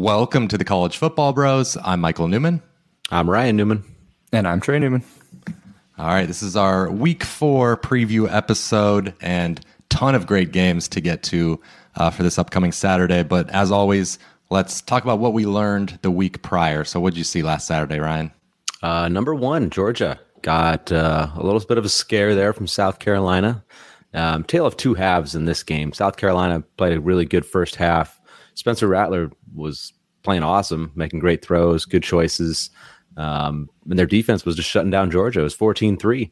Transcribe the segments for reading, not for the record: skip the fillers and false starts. Welcome to the College Football Bros. I'm Michael Newman. I'm Ryan Newman. And I'm Trey Newman. All right, this is our Week 4 preview episode and ton of great games to get to for this upcoming Saturday. But as always, let's talk about what we learned the week prior. So what did you see last Saturday, Ryan? Number 1, Georgia. Got a little bit of a scare there from South Carolina. Tale of two halves in this game. South Carolina played a really good first half. Spencer Rattler was playing awesome, making great throws, good choices. And their defense was just shutting down Georgia. It was 14-3.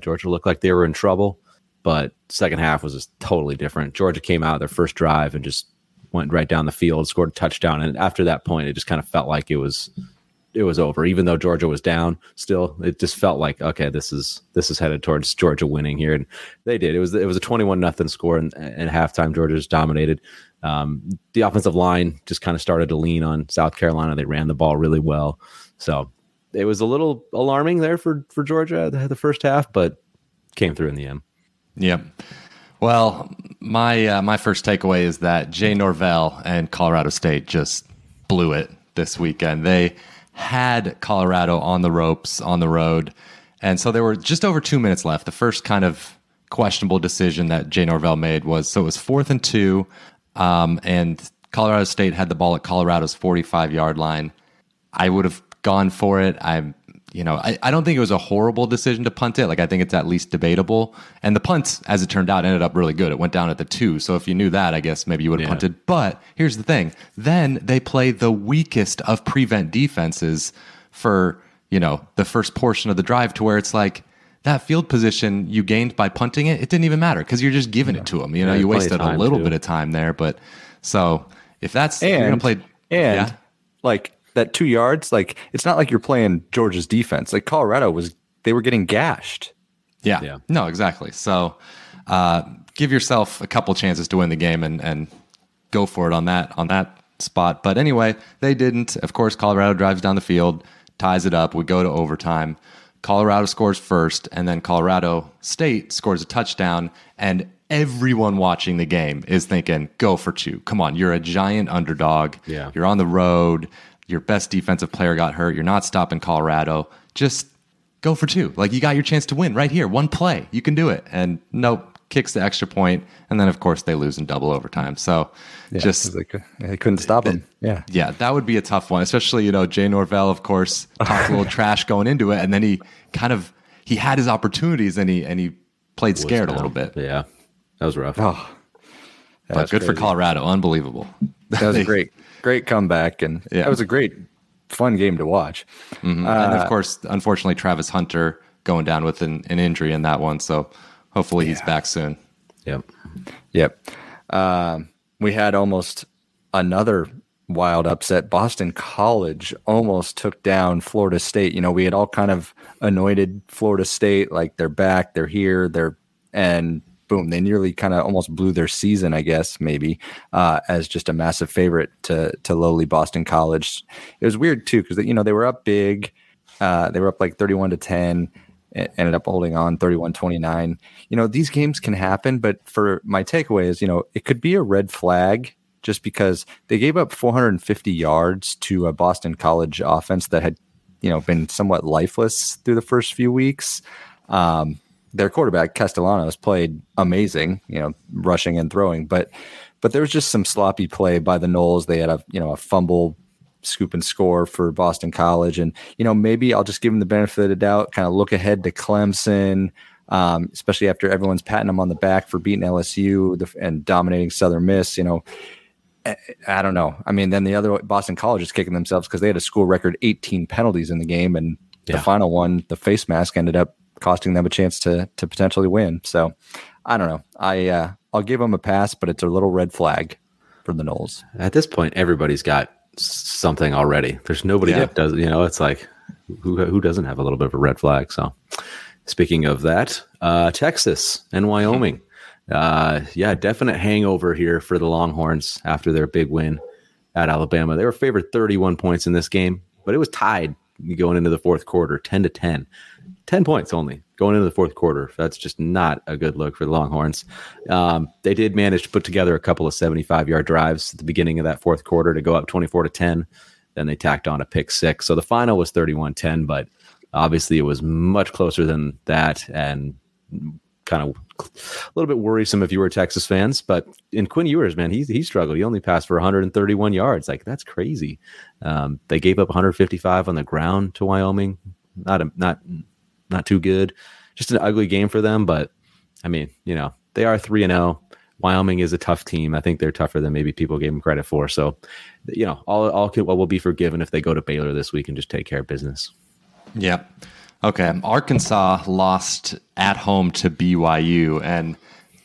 Georgia looked like they were in trouble, but second half was just totally different. Georgia came out their first drive and just went right down the field, scored a touchdown. And after that point, it just kind of felt like it was over. Even though Georgia was down, still, it just felt like, okay, this is headed towards Georgia winning here. And they did. It was a 21-0 score, and halftime Georgia just dominated. The offensive line just kind of started to lean on South Carolina. They ran the ball really well. So it was a little alarming there for Georgia the first half, but came through in the end. Yep. Well, my first takeaway is that Jay Norvell and Colorado State just blew it this weekend. They had Colorado on the ropes on the road, and so there were just over 2 minutes left. The first kind of questionable decision that Jay Norvell made was, so it was 4th and 2, and Colorado State had the ball at Colorado's 45-yard line. I would have gone for it. I don't think it was a horrible decision to punt it. Like, I think it's at least debatable. And the punt, as it turned out, ended up really good. It went down at the 2. So if you knew that, I guess maybe you would have punted. But here's the thing. Then they play the weakest of prevent defenses for, the first portion of the drive, to where it's like that field position you gained by punting it, it didn't even matter because you're just giving it to them. You wasted a little bit of time there. But so if you're going to play. And that 2 yards, like, it's not like you're playing Georgia's defense. Like, Colorado they were getting gashed. Yeah. No, exactly. So give yourself a couple chances to win the game and go for it on that spot. But anyway, they didn't. Of course, Colorado drives down the field, ties it up. We go to overtime. Colorado scores first, and then Colorado State scores a touchdown, and everyone watching the game is thinking, go for two. Come on, you're a giant underdog. Yeah. You're on the road. Your best defensive player got hurt. You're not stopping Colorado. Just go for two. Like, you got your chance to win right here. One play. You can do it. And nope. Kicks the extra point. And then, of course, they lose in double overtime. So they couldn't stop them. Yeah. Yeah. That would be a tough one, especially, Jay Norvell, of course, talked a little trash going into it. And then he had his opportunities and he played scared a little bit. Yeah. That was rough. Oh, but good for Colorado. Unbelievable. That was great comeback, and that was a great, fun game to watch. Mm-hmm. And of course, unfortunately, Travis Hunter going down with an injury in that one, so hopefully he's back soon. Yep. We had almost another wild upset. Boston College almost took down Florida State. We had all kind of anointed Florida State, like, they're back, they're here, and boom, they nearly kind of almost blew their season, I guess, maybe, as just a massive favorite to lowly Boston College. It was weird, too, because, they were up big. They were up like 31-10, ended up holding on 31-29. These games can happen, but for my takeaway is, it could be a red flag just because they gave up 450 yards to a Boston College offense that had, been somewhat lifeless through the first few weeks. Their quarterback, Castellanos, played amazing, rushing and throwing. But there was just some sloppy play by the Knowles. They had a fumble, scoop and score for Boston College. And, maybe I'll just give them the benefit of the doubt, kind of look ahead to Clemson, especially after everyone's patting them on the back for beating LSU and dominating Southern Miss. I don't know. I mean, then the other Boston College is kicking themselves because they had a school record 18 penalties in the game. And the final one, the face mask, ended up costing them a chance to potentially win. So I don't know. I'll give them a pass, but it's a little red flag for the Knowles. At this point, everybody's got something already. There's nobody that does, it's like who doesn't have a little bit of a red flag. So speaking of that, Texas and Wyoming. Definite hangover here for the Longhorns after their big win at Alabama. They were favored 31 points in this game, but it was tied going into the fourth quarter, 10-10. 10 points only going into the fourth quarter. That's just not a good look for the Longhorns. They did manage to put together a couple of 75-yard drives at the beginning of that fourth quarter to go up 24-10. Then they tacked on a pick six. So the final was 31-10, but obviously it was much closer than that and kind of a little bit worrisome if you were Texas fans. But in Quinn Ewers, man, he struggled. He only passed for 131 yards. Like, that's crazy. They gave up 155 on the ground to Wyoming. Not too good. Just an ugly game for them. But I mean, you know, they are 3-0. Wyoming is a tough team. I think they're tougher than maybe people gave them credit for. So, you know, all will be forgiven if they go to Baylor this week and just take care of business. Yep. Okay. Arkansas lost at home to BYU. And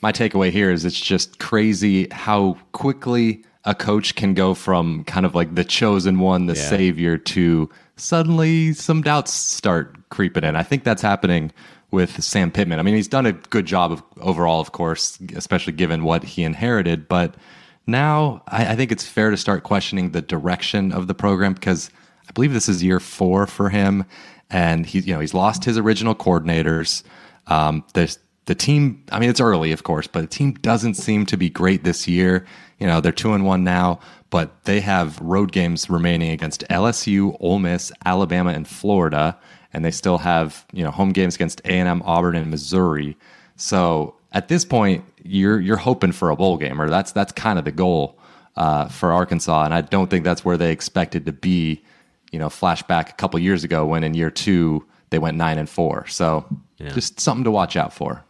my takeaway here is it's just crazy how quickly a coach can go from kind of like the chosen one, the savior, to suddenly some doubts start creeping in. I think that's happening with Sam Pittman. I mean, he's done a good job overall, of course, especially given what he inherited. But now I think it's fair to start questioning the direction of the program, because I believe this is year 4 for him. And he's lost his original coordinators. The team, I mean, it's early, of course, but the team doesn't seem to be great this year. You know, they're 2-1 now, but they have road games remaining against LSU, Ole Miss, Alabama, and Florida. And they still have, you know, home games against A&M, Auburn, and Missouri. So at this point, you're hoping for a bowl game, or that's kind of the goal for Arkansas. And I don't think that's where they expected to be. You know, flashback a couple years ago when in year 2 they went 9-4. So just something to watch out for.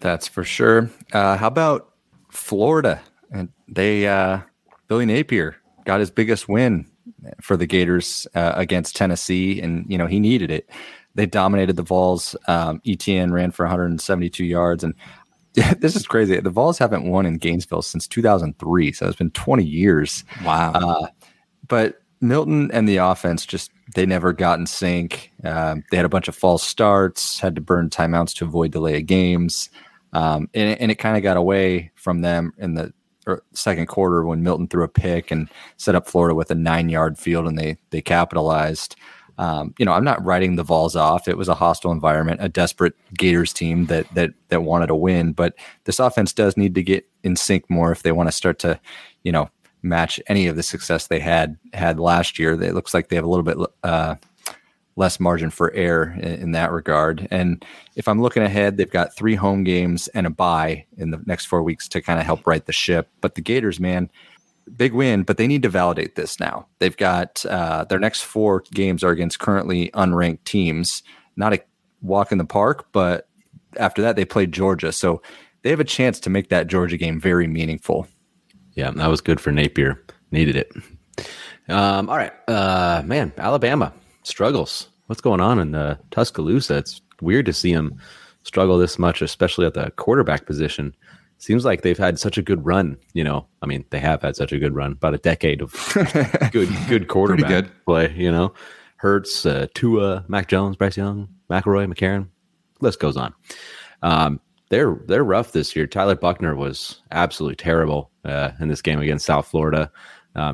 That's for sure. How about Florida? And they Billy Napier got his biggest win for the Gators against Tennessee, and you know he needed it. They dominated the Vols. ETN ran for 172 yards, and this is crazy. The Vols haven't won in Gainesville since 2003, so it's been 20 years. Wow. But Milton and the offense just, they never got in sync. They had a bunch of false starts, had to burn timeouts to avoid delay of games. And it kind of got away from them in the second quarter when Milton threw a pick and set up Florida with a 9-yard field, and they capitalized. You know, I'm not writing the Vols off. It was a hostile environment, a desperate Gators team that wanted to win. But this offense does need to get in sync more if they want to start to, you know, match any of the success they had last year. It looks like they have a little bit less margin for error in that regard. And if I'm looking ahead, they've got 3 home games and a bye in the next 4 weeks to kind of help right the ship. But the Gators, man, big win, but they need to validate this now. They've got their next 4 games are against currently unranked teams. Not a walk in the park, but after that they play Georgia. So they have a chance to make that Georgia game very meaningful. Yeah, that was good for Napier. Needed it. All right. Man, Alabama struggles. What's going on in the Tuscaloosa? It's weird to see them struggle this much, especially at the quarterback position. Seems like they've had such a good run. You know, I mean, they have had such a good run. About a decade of good quarterback play, you know. Hurts, Tua, Mac Jones, Bryce Young, McElroy, McCarron. List goes on. They're rough this year. Tyler Buckner was absolutely terrible in this game against South Florida.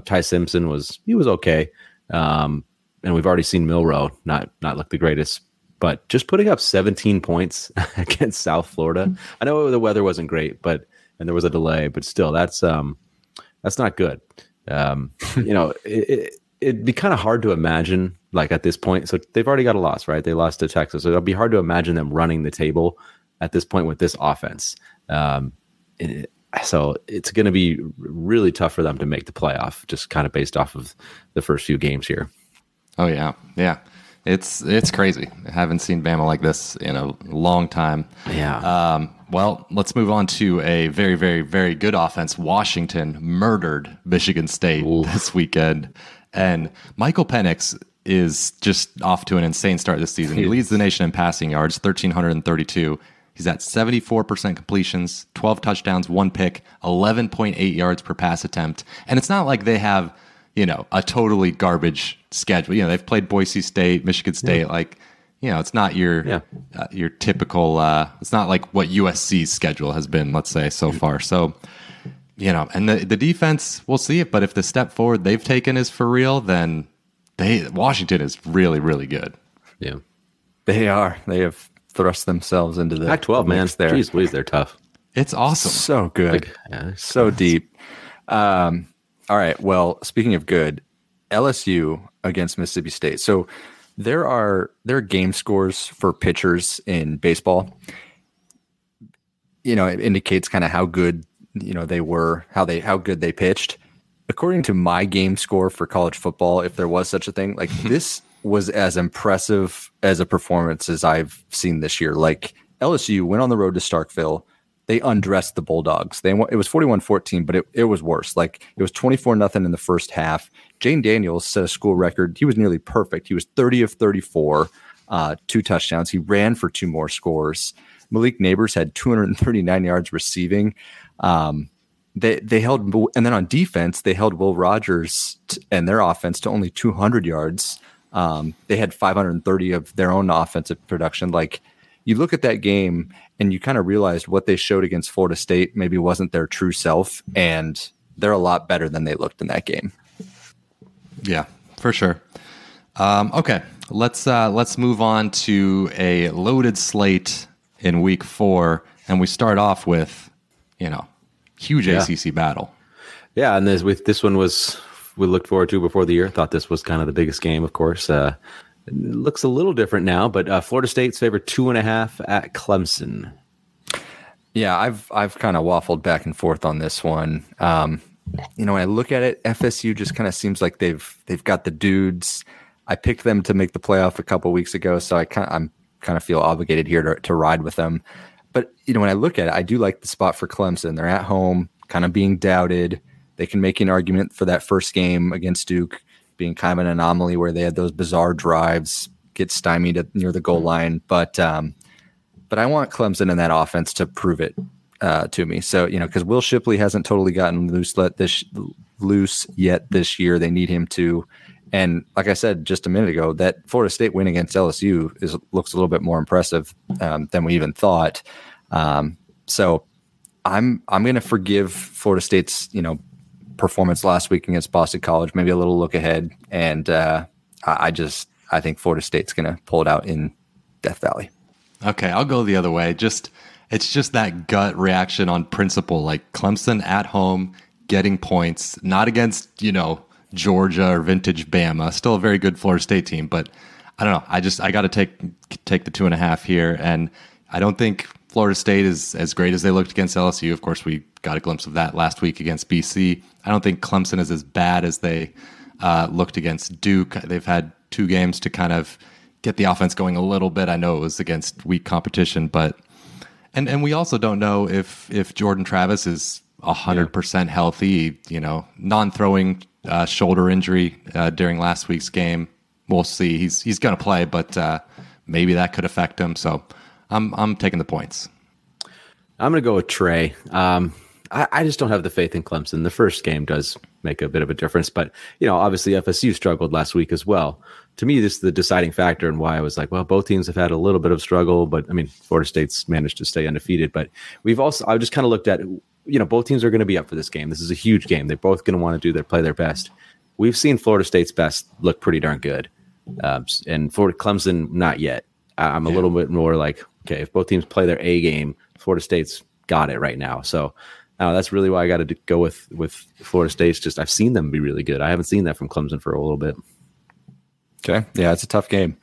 Ty Simpson was okay, and we've already seen Milroe not look the greatest. But just putting up 17 points against South Florida, I know the weather wasn't great, and there was a delay, but still, that's not good. You know, it'd be kind of hard to imagine, like, at this point. So they've already got a loss, right? They lost to Texas, so it'll be hard to imagine them running the table at this point with this offense. So it's going to be really tough for them to make the playoff, just kind of based off of the first few games here. Oh yeah. Yeah. It's crazy. I haven't seen Bama like this in a long time. Yeah. Well, let's move on to a very, very, very good offense. Washington murdered Michigan State this weekend, and Michael Penix is just off to an insane start this season. He leads the nation in passing yards, 1,332. He's at 74% completions, 12 touchdowns, 1 pick, 11.8 yards per pass attempt. And it's not like they have, you know, a totally garbage schedule. You know, they've played Boise State, Michigan State. Yeah. Like, you know, it's not your typical, it's not like what USC's schedule has been, let's say, so far. So, you know, and the defense, we'll see it. But if the step forward they've taken is for real, then Washington is really, really good. Yeah. They are. They have thrust themselves into the Pac-12, man. There. Jeez Louise, they're tough. It's awesome. So good. Like, yeah, so deep. All right. Well, speaking of good, LSU against Mississippi State. So there are game scores for pitchers in baseball. You know, it indicates kind of how good, you know, they were, how good they pitched. According to my game score for college football, if there was such a thing, like this was as impressive as a performance as I've seen this year. Like LSU went on the road to Starkville. They undressed the Bulldogs. It was 41-14, but it was worse. Like it was 24-0 in the first half. Jayden Daniels set a school record. He was nearly perfect. He was 30 of 34, 2 touchdowns. He ran for 2 more scores. Malik Nabors had 239 yards receiving. They held, and then on defense, they held Will Rogers and their offense to only 200 yards. They had 530 of their own offensive production. Like you look at that game and you kind of realized what they showed against Florida State maybe wasn't their true self, and they're a lot better than they looked in that game. Yeah, for sure. Okay, let's move on to a loaded slate in week 4, and we start off with, you know, huge ACC battle. Yeah, and this one we looked forward to before the year. Thought this was kind of the biggest game, of course. It looks a little different now, but Florida State's favored 2.5 at Clemson. Yeah, I've kind of waffled back and forth on this one. You know, when I look at it, FSU just kind of seems like they've got the dudes. I picked them to make the playoff a couple weeks ago, so I kind of feel obligated here to ride with them. But you know, when I look at it, I do like the spot for Clemson. They're at home, kind of being doubted. They can make an argument for that first game against Duke being kind of an anomaly where they had those bizarre drives, get stymied near the goal line. But I want Clemson in that offense to prove it to me. So, you know, because Will Shipley hasn't totally gotten loose yet this year. They need him to. And like I said just a minute ago, that Florida State win against LSU looks a little bit more impressive than we even thought. So I'm going to forgive Florida State's, you know, performance last week against Boston College, maybe a little look ahead, and I think Florida State's going to pull it out in Death Valley. Okay, I'll go the other way. It's just that gut reaction on principle, like Clemson at home getting points, not against, you know, Georgia or vintage Bama, still a very good Florida State team, but I don't know. I got to take the 2.5 here, and I don't think Florida State is as great as they looked against LSU. Of course, we got a glimpse of that last week against BC. I don't think Clemson is as bad as they looked against Duke. They've had 2 games to kind of get the offense going a little bit. I know it was against weak competition, but and we also don't know if Jordan Travis is 100% healthy. You know, non-throwing. Shoulder injury during last week's game. We'll see. He's going to play, but maybe that could affect him. So I'm taking the points. I'm going to go with Trey. I just don't have the faith in Clemson. The first game does make a bit of a difference, but you know, obviously FSU struggled last week as well. To me, this is the deciding factor and why I was like, well, both teams have had a little bit of struggle, but I mean, Florida State's managed to stay undefeated. But I've just kind of looked at, you know, both teams are going to be up for this game. This is a huge game. They're both going to want to play their best. We've seen Florida State's best look pretty darn good. And Florida Clemson, not yet. I'm a little bit more like, okay, if both teams play their A game, Florida State's got it right now. So that's really why I got to go with Florida State's. Just I've seen them be really good. I haven't seen that from Clemson for a little bit. Okay. Yeah, it's a tough game.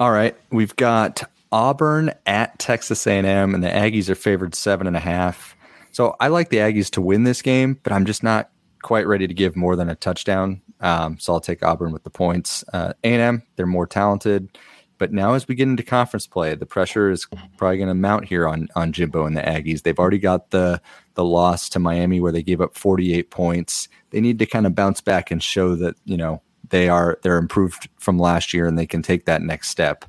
All right. We've got Auburn at Texas A&M, and the Aggies are favored 7.5. So I like the Aggies to win this game, but I'm just not quite ready to give more than a touchdown. So I'll take Auburn with the points. A&M, they're more talented. But now as we get into conference play, the pressure is probably going to mount here on Jimbo and the Aggies. They've already got the loss to Miami where they gave up 48 points. They need to kind of bounce back and show that, you know, they're improved from last year and they can take that next step.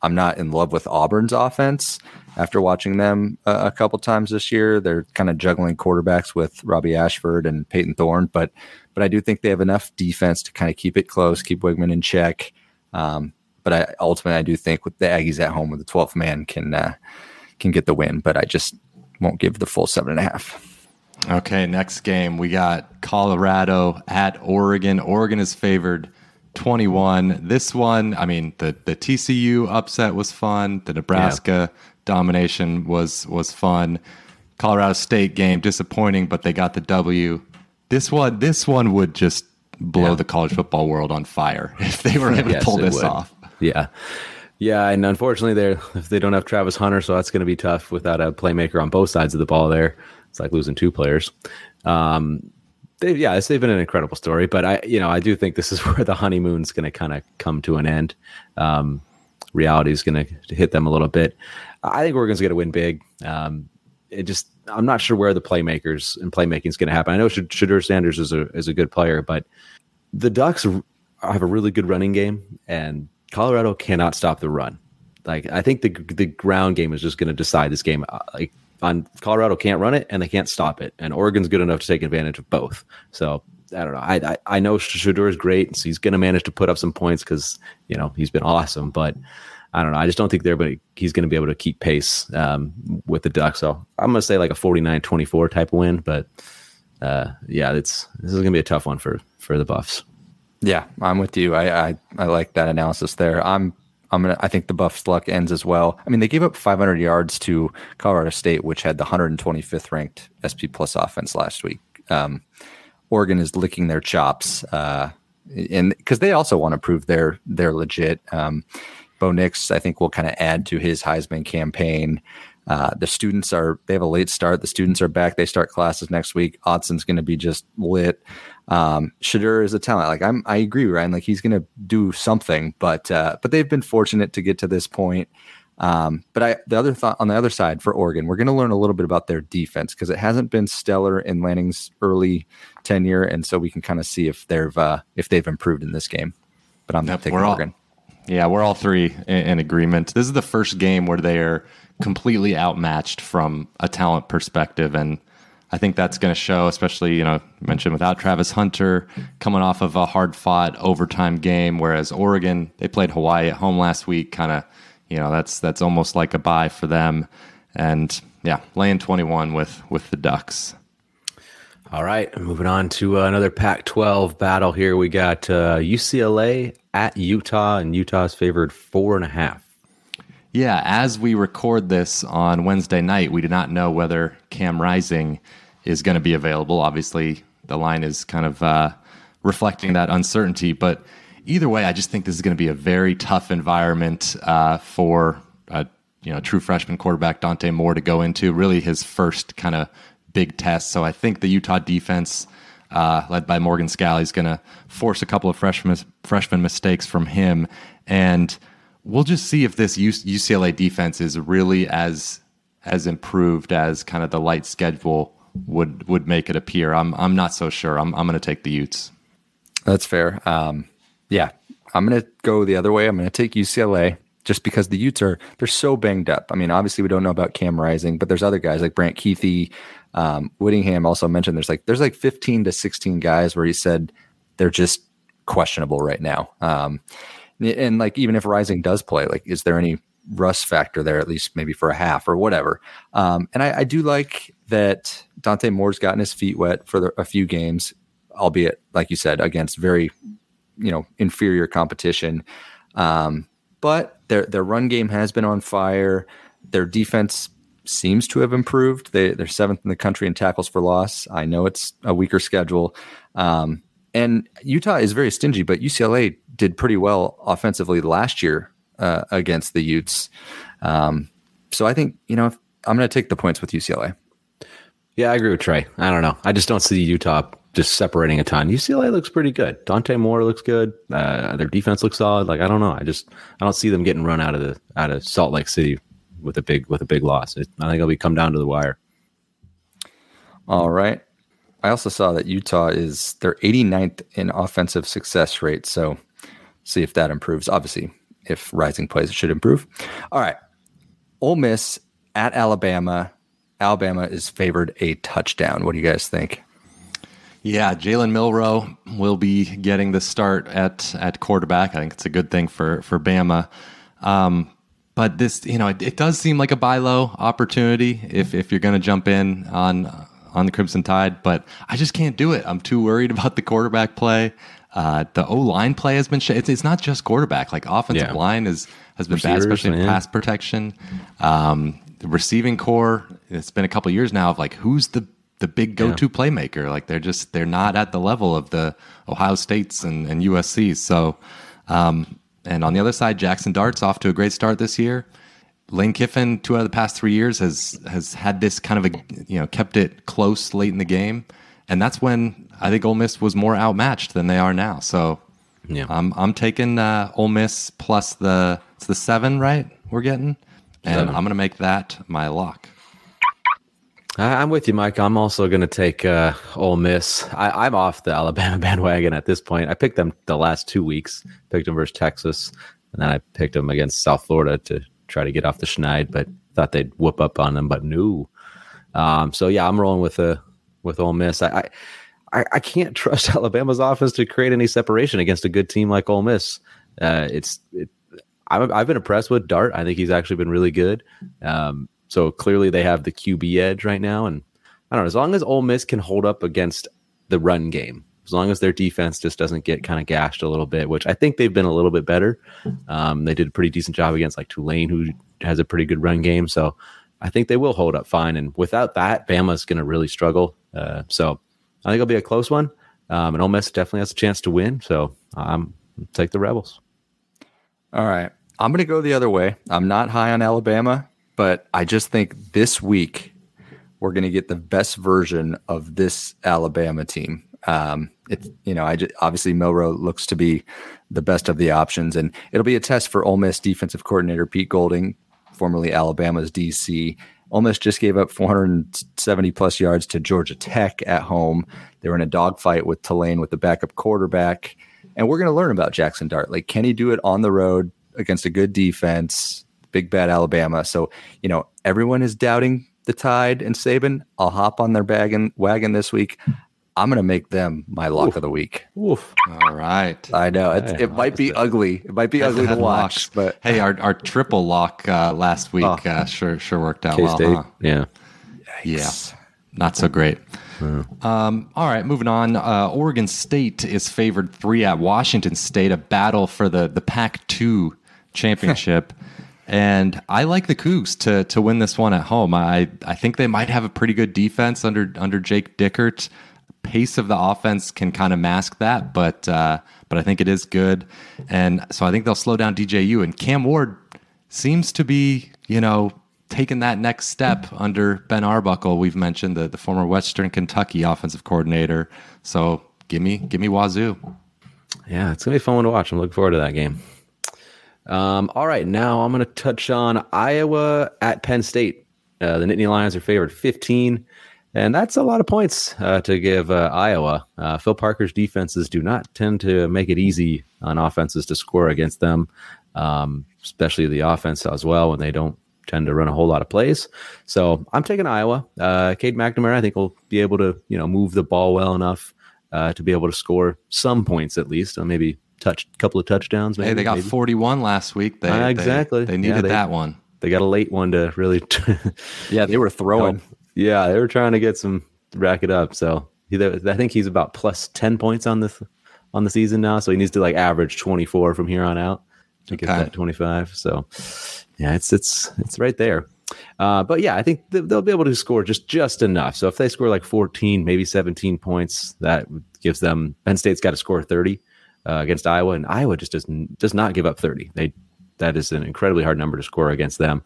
I'm not in love with Auburn's offense after watching them a couple times this year. They're kind of juggling quarterbacks with Robbie Ashford and Peyton Thorne, but I do think they have enough defense to kind of keep it close, keep Wigman in check. But I do think with the Aggies at home with the 12th man can get the win, but I just won't give the full 7.5. Okay, next game, we got Colorado at Oregon. Oregon is favored 21. This one, I mean, the TCU upset was fun. The Nebraska domination was fun. Colorado State game, disappointing, but they got the W. This one would just blow the college football world on fire if they were able to pull this off. Yeah. Yeah, and unfortunately, they don't have Travis Hunter, so that's going to be tough without a playmaker on both sides of the ball there. It's like losing two players. They've been an incredible story, but I do think this is where the honeymoon's going to kind of come to an end. Reality is going to hit them a little bit. I think Oregon's going to win big. I'm not sure where the playmakers and playmaking is going to happen. I know Shedeur Sanders is a good player, but the Ducks have a really good running game, and Colorado cannot stop the run. Like, I think the ground game is just going to decide this game. Like, on Colorado can't run it and they can't stop it, and Oregon's good enough to take advantage of both. So I don't know. I know Shedeur is great, so he's going to manage to put up some points because he's been awesome. But I don't know. I just don't think he's going to be able to keep pace with the Ducks. So I'm going to say like a 49-24 type of win. But this is going to be a tough one for the Buffs. Yeah, I'm with you. I like that analysis there. I think the Buffs' luck ends as well. I mean, they gave up 500 yards to Colorado State, which had the 125th ranked SP Plus offense last week. Oregon is licking their chops, and because they also want to prove they're legit. Bo Nix, I think, will kind of add to his Heisman campaign. They have a late start. The students are back. They start classes next week. Oddson's going to be just lit. Shedeur is a talent. Like, I agree, Ryan. Like, he's going to do something, but they've been fortunate to get to this point. On the other side for Oregon, we're going to learn a little bit about their defense because it hasn't been stellar in Lanning's early tenure, and so we can kind of see if they've improved in this game. But I'm not taking Oregon. Yeah, we're all three in agreement. This is the first game where they are completely outmatched from a talent perspective, and I think that's going to show, especially, mentioned without Travis Hunter, coming off of a hard-fought overtime game, whereas Oregon, they played Hawaii at home last week. Kind of, that's almost like a bye for them. And, yeah, laying 21 with the Ducks. All right, moving on to another Pac-12 battle here. We got UCLA at Utah, and Utah's favored 4.5. Yeah, as we record this on Wednesday night, we do not know whether Cam Rising is going to be available. Obviously, the line is kind of reflecting that uncertainty. But either way, I just think this is going to be a very tough environment for true freshman quarterback Dante Moore to go into. Really his first kind of big test. So I think the Utah defense, led by Morgan Scalley, is going to force a couple of freshman mistakes from him. And we'll just see if this UCLA defense is really as improved as kind of the light schedule would make it appear. I'm not so sure. I'm going to take the Utes. That's fair. Yeah, I'm going to go the other way. I'm going to take UCLA. Just because the Utes they're so banged up. I mean, obviously we don't know about Cam Rising, but there's other guys like Brant Keithy, Whittingham also mentioned there's 15 to 16 guys where he said they're just questionable right now. And like, even if Rising does play, like, is there any rust factor there, at least maybe for a half or whatever? And I do like that Dante Moore's gotten his feet wet for a few games, albeit, like you said, against very, inferior competition. But their run game has been on fire. Their defense seems to have improved. They're seventh in the country in tackles for loss. I know it's a weaker schedule. And Utah is very stingy, but UCLA did pretty well offensively last year against the Utes. So I think, I'm going to take the points with UCLA. Yeah, I agree with Trey. I don't know. I just don't see Utah just separating a ton. UCLA looks pretty good. Dante Moore looks good. Their defense looks solid. Like, I don't know. I don't see them getting run out of Salt Lake City with a big loss. I think it'll be come down to the wire. All right. I also saw that Utah is their 89th in offensive success rate. So see if that improves. Obviously, if Rising plays, it should improve. All right. Ole Miss at Alabama. Alabama is favored a touchdown. What do you guys think? Yeah, Jalen Milroe will be getting the start at quarterback. I think it's a good thing for Bama. But this, it does seem like a buy low opportunity if you're going to jump in on the Crimson Tide. But I just can't do it. I'm too worried about the quarterback play. The O-line play has been it's not just quarterback. Like, offensive line has been bad, especially in pass protection. The receiving core, it's been a couple of years now of, like, who's the big go-to playmaker? Like, they're not at the level of the Ohio States and USC. So, and on the other side, Jackson Dart's off to a great start this year. Lane Kiffin, 2 out of the past 3 years, has had this kind of kept it close late in the game. And that's when I think Ole Miss was more outmatched than they are now. So I'm taking Ole Miss plus the 7, right? We're getting. And 7. I'm going to make that my lock. I'm with you, Mike. I'm also going to take Ole Miss. I'm off the Alabama bandwagon at this point. I picked them the last 2 weeks. Picked them versus Texas. And then I picked them against South Florida to try to get off the schneid, but thought they'd whoop up on them, but no. I'm rolling with Ole Miss. I can't trust Alabama's offense to create any separation against a good team like Ole Miss. I've been impressed with Dart. I think he's actually been really good. So clearly they have the QB edge right now. And I don't know, as long as Ole Miss can hold up against the run game, as long as their defense just doesn't get kind of gashed a little bit, which I think they've been a little bit better. They did a pretty decent job against like Tulane, who has a pretty good run game. So I think they will hold up fine. And without that, Bama's going to really struggle. So I think it'll be a close one. And Ole Miss definitely has a chance to win. So take the Rebels. All right. I'm going to go the other way. I'm not high on Alabama, but I just think this week we're going to get the best version of this Alabama team. Obviously Milroe looks to be the best of the options, and it'll be a test for Ole Miss defensive coordinator Pete Golding, formerly Alabama's DC. Ole Miss just gave up 470 plus yards to Georgia Tech at home. They were in a dogfight with Tulane with the backup quarterback, and we're going to learn about Jackson Dart. Like, can he do it on the road against a good defense, big bad Alabama? So, everyone is doubting the Tide and Saban. I'll hop on their wagon this week. I'm going to make them my lock of the week. Oof. All right. I know. It might be ugly. It might be ugly to watch. But hey, our triple lock last week sure worked out K-State. Well. Huh? Yeah. Yikes. Yeah. Not so great. All right, moving on. Oregon State is favored 3 at Washington State, a battle for the Pac-2 championship. And I like the Cougs to win this one at home. I think they might have a pretty good defense under Jake Dickert. Pace of the offense can kind of mask that, but I think it is good, and so I think they'll slow down DJU, and Cam Ward seems to be taking that next step under Ben Arbuckle. We've mentioned the former Western Kentucky offensive coordinator, so give me Wazoo. Yeah, it's gonna be a fun one to watch. I'm looking forward to that game. All right, now I'm gonna touch on Iowa at Penn State. The Nittany Lions are favored 15. And that's a lot of points to give Iowa. Phil Parker's defenses do not tend to make it easy on offenses to score against them, especially the offense as well, when they don't tend to run a whole lot of plays. So I'm taking Iowa. Cade McNamara, I think, will be able to move the ball well enough to be able to score some points at least, or maybe a couple of touchdowns. Maybe, hey, they got 41 last week. Exactly. They needed that one. They got a late one to really they were throwing. Yeah, they were trying to get some rack it up. So I think he's about plus 10 points on the season now. So he needs to average 24 from here on out to get that 25. So yeah, it's right there. But yeah, I think they'll be able to score just enough. So if they score 14, maybe 17 points, that gives them. Penn State's got to score 30 against Iowa, and Iowa just does not give up 30. That is an incredibly hard number to score against them.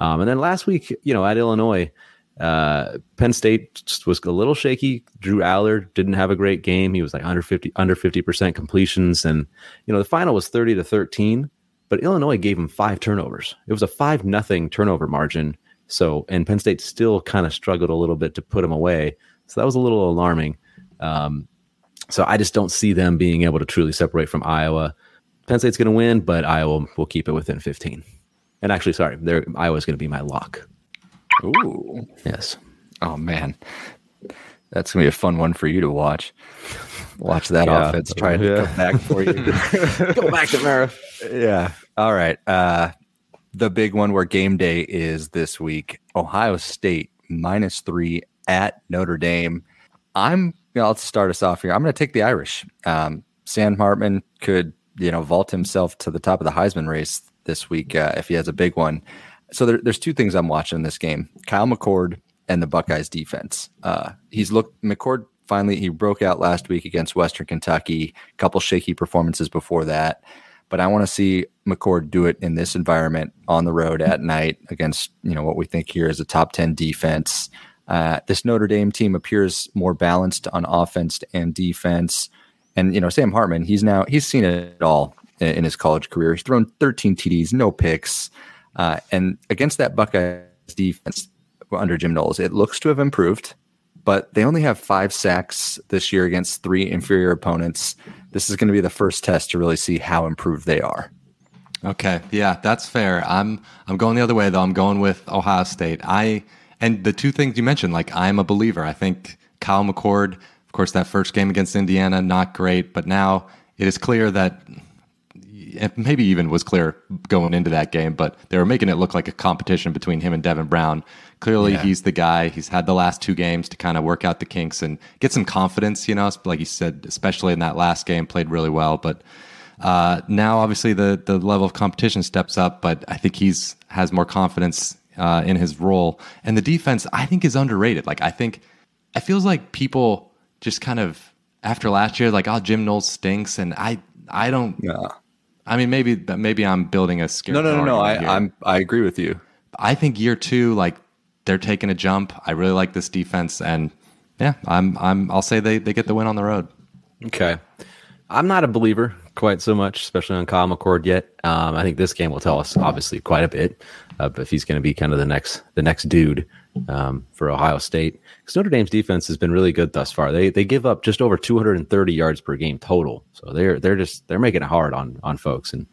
And then last week, at Illinois. Penn State was a little shaky. Drew Aller didn't have a great game. He was under 50% completions, and the final was 30-13. But Illinois gave him 5 turnovers. It was a 5-0 turnover margin. So, and Penn State still kind of struggled a little bit to put him away. So that was a little alarming. So I just don't see them being able to truly separate from Iowa. Penn State's going to win, but Iowa will keep it within 15. And actually, sorry, Iowa's going to be my lock. Ooh. Yes. Oh, man. That's going to be a fun one for you to watch. Watch that offense trying to come back for you. Go back to Mara. Yeah. All right. The big one where game day is this week. Ohio State -3 at Notre Dame. I'll start us off here. I'm going to take the Irish. Sam Hartman could, vault himself to the top of the Heisman race this week if he has a big one. So there's two things I'm watching in this game: Kyle McCord and the Buckeyes defense. McCord finally, he broke out last week against Western Kentucky, a couple shaky performances before that. But I want to see McCord do it in this environment on the road at night against, what we think here is a top 10 defense. This Notre Dame team appears more balanced on offense and defense. And, Sam Hartman, he's seen it all in his college career. He's thrown 13 TDs, no picks. And against that Buckeyes defense under Jim Knowles, it looks to have improved, but they only have 5 sacks this year against 3 inferior opponents. This is going to be the first test to really see how improved they are. Okay. Yeah, that's fair. I'm going the other way though. I'm going with Ohio State. And the two things you mentioned, I'm a believer. I think Kyle McCord, of course, that first game against Indiana, not great, but now it is clear that it maybe even was clear going into that game, but they were making it look like a competition between him and Devin Brown. Clearly, He's the guy. He's had the last 2 games to kind of work out the kinks and get some confidence, like you said, especially in that last game, played really well. But now, obviously, the level of competition steps up, but I think has more confidence in his role. And the defense, I think, is underrated. It feels like people just kind of, after last year, Jim Knowles stinks, and I don't... Yeah. I mean, maybe I'm building a scary. No. I agree with you. I think year 2, they're taking a jump. I really like this defense, and yeah, I'll say they get the win on the road. Okay, I'm not a believer quite so much, especially on Kyle McCord yet. I think this game will tell us obviously quite a bit if he's going to be kind of the next dude for Ohio State. Because Notre Dame's defense has been really good thus far. They give up just over 230 yards per game total, so they're making it hard on folks. And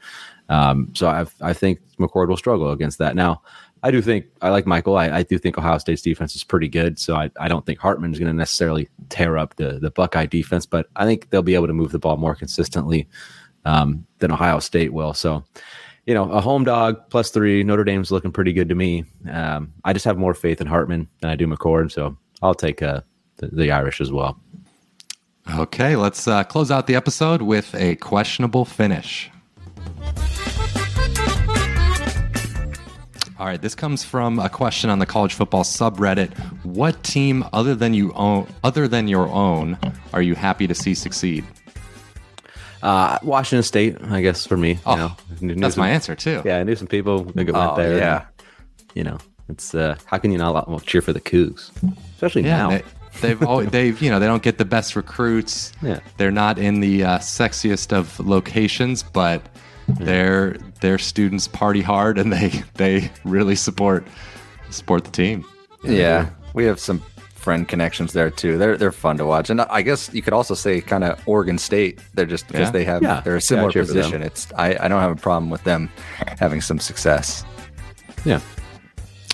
so I think McCord will struggle against that. Now, I do think I like Michael. I do think Ohio State's defense is pretty good. So I don't think Hartman's going to necessarily tear up the Buckeye defense, but I think they'll be able to move the ball more consistently than Ohio State will. So. A home dog +3, Notre Dame's looking pretty good to me. I just have more faith in Hartman than I do McCord, so I'll take the Irish as well. Okay, let's close out the episode with a questionable finish. All right, this comes from a question on the college football subreddit. What team other than your own, are you happy to see succeed? Washington State, I guess, for me. Oh, that's my answer too. Yeah, I knew some people who went there. Yeah, and, it's how can you not cheer for the Cougs, especially now? They've always, they don't get the best recruits. Yeah, they're not in the sexiest of locations, but their students party hard and they really support the team. Yeah, we have some friend connections there too. They're fun to watch, and I guess you could also say kind of Oregon State. They're just because they're a similar position. I don't have a problem with them having some success. Yeah.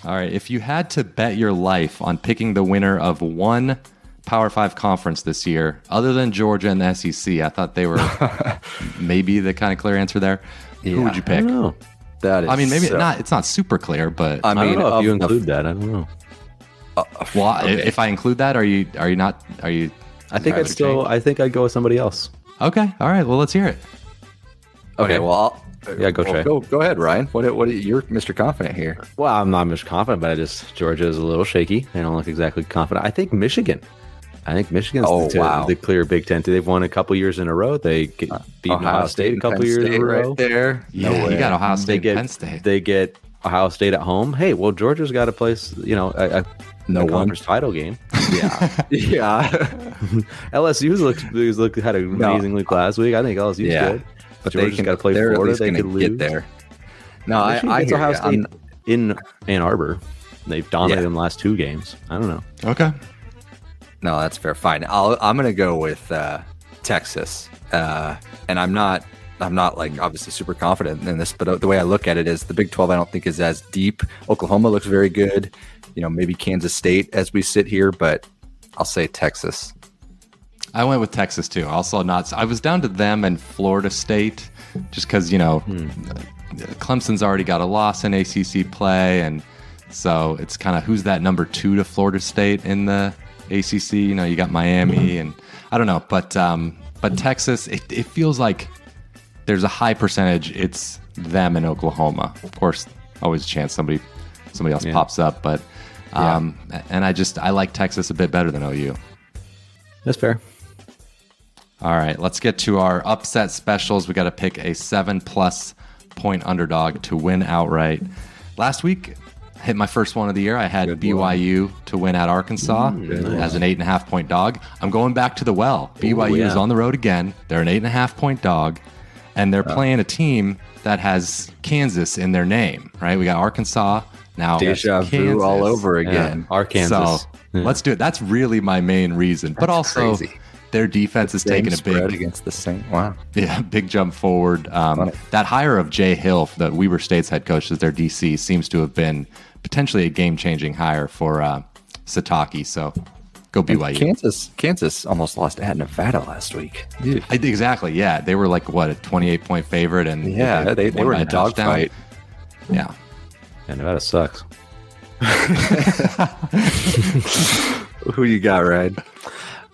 All right. If you had to bet your life on picking the winner of one Power 5 conference this year, other than Georgia and the SEC, I thought they were maybe the kind of clear answer there. Yeah. Who would you pick? I don't know. That is. I mean, maybe not. It's not super clear, but I mean, if you include that, I don't know. Well, okay. If I include that, are you not? Are you? I think I'd go with somebody else. Okay. All right. Well, let's hear it. Okay. Well, Trey. Go ahead, Ryan. What? You're Mr. Confident here. Well, I'm not Mr. Confident, but Georgia is a little shaky. They don't look exactly confident. I think Michigan. The clear Big Ten. They've won a couple years in a row. They get beat Ohio State a couple years in a row. Right there. Yeah. No, you got Ohio State. Penn State. They get Ohio State at home. Hey, well, Georgia's got to play. Conference title game. Yeah. Yeah. LSU's had an amazing week last week. I think LSU's good. But Georgia's got to play Florida. They could lose. Get there. No, I hear Ohio State in Ann Arbor. They've dominated in the last 2 games. I don't know. Okay. No, that's fair. Fine. I'm going to go with Texas. And I'm not obviously super confident in this, but the way I look at it is the Big 12 I don't think is as deep. Oklahoma looks very good. Maybe Kansas State as we sit here, but I'll say Texas. I went with Texas too. Also, I was down to them and Florida State just because, Clemson's already got a loss in ACC play. And so it's kind of who's that number 2 to Florida State in the ACC? You got Miami and I don't know. But But Texas, it feels like there's a high percentage it's them and Oklahoma. Of course, always a chance somebody else pops up, but and I like Texas a bit better than OU. That's fair. All right, let's get to our upset specials. We got to pick a 7+ point underdog to win outright. Last week, I hit my first one of the year. I had BYU to win at Arkansas as an 8.5 point dog. I'm going back to the well. BYU is on the road again. They're an 8.5 point dog, and they're playing a team that has Kansas in their name, right? We got Arkansas. Now deja vu all over again. Arkansas. So let's do it. That's really my main reason. But also, crazy. Their defense is taking a big against the Saints. Wow. Yeah, big jump forward. That hire of Jay Hill, the Weber State's head coach, as their DC, seems to have been potentially a game-changing hire for Sataki. So go BYU. And Kansas almost lost at Nevada last week. Dude. Exactly. Yeah, they were like a 28-point favorite, and they were in a dogfight. Yeah. And Nevada sucks. Who you got, Ryan?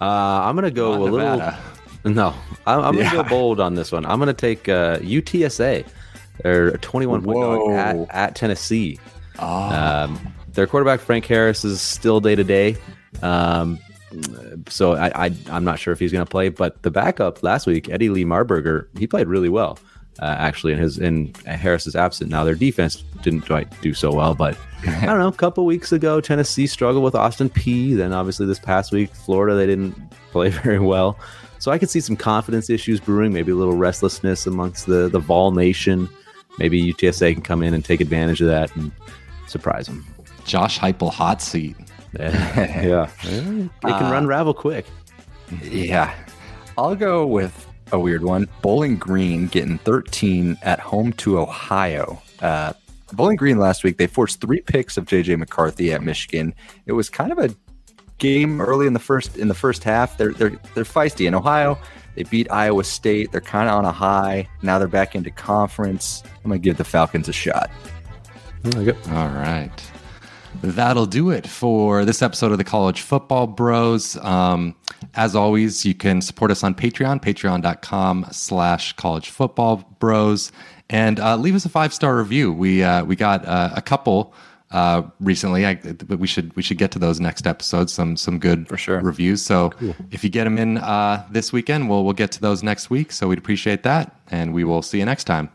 I'm going to go going to go bold on this one. I'm going to take UTSA. They're a 21-point dog at Tennessee. Oh. Their quarterback, Frank Harris, is still day-to-day. So I'm not sure if he's going to play. But the backup last week, Eddie Lee Marburger, he played really well, actually, and Harris is absent now. Their defense didn't quite do so well, but I don't know. A couple weeks ago, Tennessee struggled with Austin Peay. Then obviously this past week, Florida, they didn't play very well. So I could see some confidence issues brewing, maybe a little restlessness amongst the Vol Nation. Maybe UTSA can come in and take advantage of that and surprise them. Josh Heupel hot seat. Yeah. They can run Ravel quick. Yeah. I'll go with a weird one. Bowling Green getting 13 at home to Ohio. Bowling Green last week, they forced 3 picks of J.J. McCarthy at Michigan. It was kind of a game early in the first half. They're feisty in Ohio. They beat Iowa State. They're kind of on a high. Now they're back into conference. I'm going to give the Falcons a shot. There we go. All right. That'll do it for this episode of the College Football Bros. As always, you can support us on Patreon, patreon.com/collegefootballbros. And leave us a 5-star review. We got a couple recently, but we should get to those next episode. Some good for sure reviews. So cool. If you get them in this weekend, we'll get to those next week. So we'd appreciate that, and we will see you next time.